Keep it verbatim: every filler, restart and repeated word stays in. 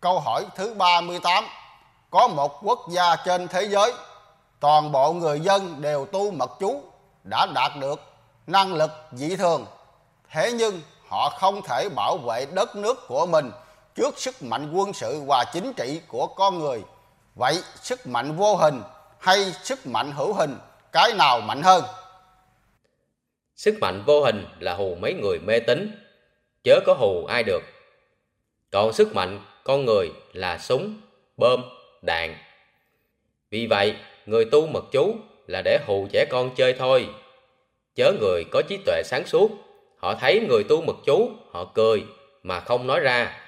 Câu hỏi thứ ba mươi tám. Có một quốc gia trên thế giới, toàn bộ người dân đều tu mật chú, đã đạt được năng lực dị thường. Thế nhưng họ không thể bảo vệ đất nước của mình trước sức mạnh quân sự và chính trị của con người. Vậy sức mạnh vô hình hay sức mạnh hữu hình, cái nào mạnh hơn? Sức mạnh vô hình là hù mấy người mê tín, chớ có hù ai được. Còn sức mạnh con người là súng, bom, đạn. Vì vậy, người tu mật chú là để hù trẻ con chơi thôi. Chớ người có trí tuệ sáng suốt, họ thấy người tu mật chú, họ cười mà không nói ra.